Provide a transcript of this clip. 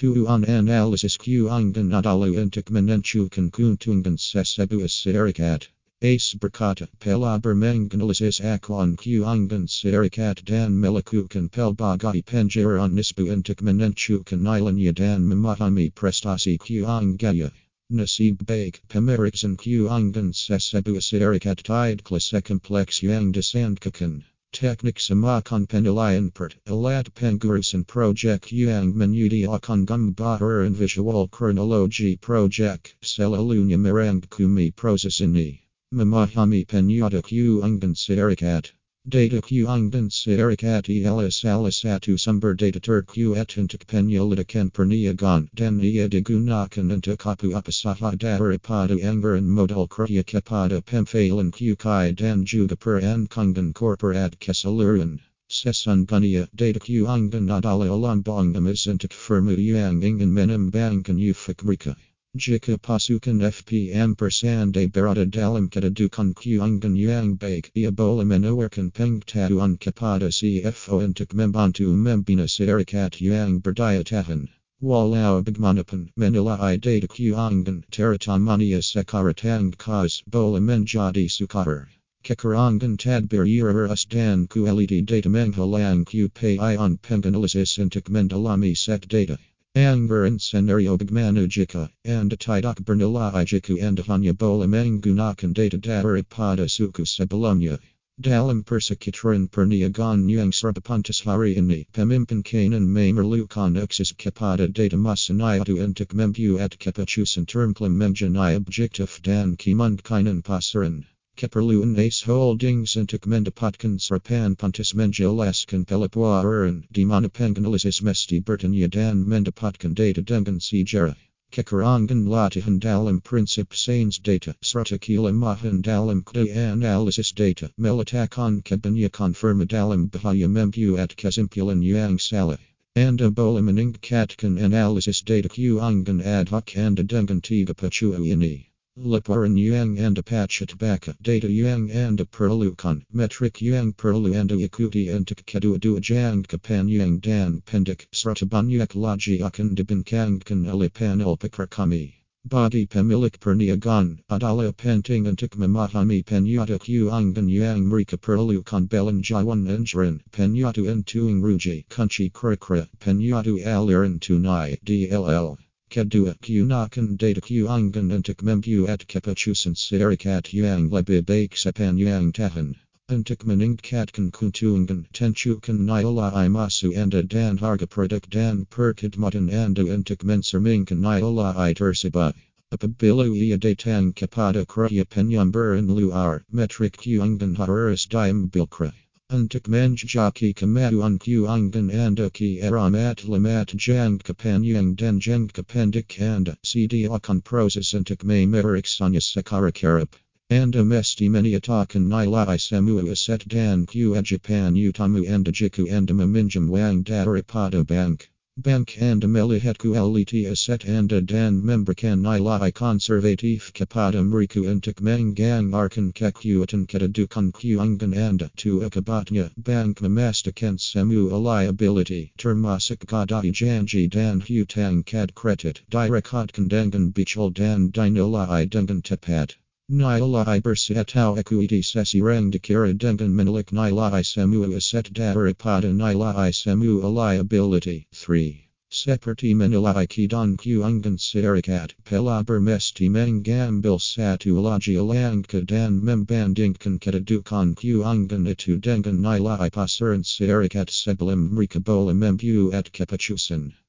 tuan analysis kuangan adalah untuk menentukan keuntungan sesebuah syarikat. ACE berkata telah menganalisis akuan kuangan syarikat dan melakukan pelbagai penjarahan nisbu untuk menentukan nilainya dan memahami prestasi kuangannya. Nasib baik pemeriksan kuangan sesebuah syarikat tidaklah sekompleks yang disangkakan. Teknik semakan penilaian pert alat pengurusan projek yang menyediakan gambaran visual kronologi projek selalunya merangkumi proses ini. Memahami penyata kuangan syarikat. Data kuangan syarikat ialah salah satu sumber data terkuat untuk penyelidikan perniagaan dan ia digunakan untuk apa sahaja daripada anggaran modal kerja kepada pemfailan kukai dan juga perangkungan korporat keseluruhan. Sesungguhnya data kuangan adalah lambang emas untuk firma yang ingin mengembangkan usaha. Jika pasukan FPM bersandai berada dalam kedudukan kuangan yang baik, ia boleh menawarkan pengetahuan kepada CFO untuk membantu membina syarikat yang berdaya tahan. Walau bagaimanapun menilai data kuangan terutamanya secara tangkas boleh menjadi sukar. Kekurangan tadbir iras dan kualiti data menghalang upayaan penganalisis untuk mendalami set data. Anggaran senario bagmanujika, and tidak bernilai jiku and hanya boleh menggunakan data daripada suku sebelumnya. Dalam persekitaran perniagaan yang serba pantas hari ini, pemimpin kanan memerlukan akses kepada data masanya itu untuk membuat keputusan termplemengjanai objektif dan kemungkinan pasaran. Keperluan ACE Holdings untuk mendapatkan serapan pantas menjelaskan pelaporan di mana penganalisis mesti bertanya dan mendapatkan data dengan sejarah. Kekurangan latihan dalam prinsip sains data serta kelemahan dalam analisis data meletakkan kebanyakan firma dalam bahaya membuat kesimpulan yang salah. Anda boleh meningkatkan analisis data kuangan ad hoc anda dengan tiga pacu ini. Laporan yang anda patut baka, data yang anda perlukan, metrik yang perlu anda ikuti untuk kedua-dua jangka panjang dan pendek, serta banyak lagi akan dibincangkan oleh panel pakar kami. Bagi pemilik perniagaan, adalah penting untuk memahami penyata kuangan yang mereka perlukan belanjawan anggaran, penyata untung rugi, kunci kira-kira, penyata aliran tunai, DLL. Kedua gunakan data kuangan untuk membuat keputusan syarikat yang lebih baik sepanjang tahun. Untuk meningkatkan keuntungan, tentukan nilai masuk anda dan harga produk dan perkhidmatan anda untuk mencerminkan nilai tersebut. Apabila ia datang kepada kraya penyambaran luar, metrik kuangan harus diambilkan. Untuk menjajaki kemajuan kuangan anda kieramat lemat jangka panjang dan jangka pendek anda sediakan proses untuk memeriksanya secara kerap. Anda mesti meniatakan nilai semua aset dan kewajiban utamu anda jiku anda meminjam wang daripada bank. Bank anda melihat kualiti aset anda dan memberikan nilai konservatif kepada mereka untuk menggangarkan kekuatan kedudukan kuangan anda. To akibatnya, bank memastikan semua liability termasuk gadai janji dan hutang kad kredit direkatkan dengan bijal dan dinilai dengan tepat. Nilai bersih atau equity sesirang dikira dengan menelik nilai semua aset daripada nilai semua liability. 3. Seperti menilai kidan kuangan syarikat, pelabur mesti mengambil satu lagi langkah dan membandingkan kedudukan kuangan itu dengan nilai pasaran syarikat sebelum mereka boleh membuat keputusan.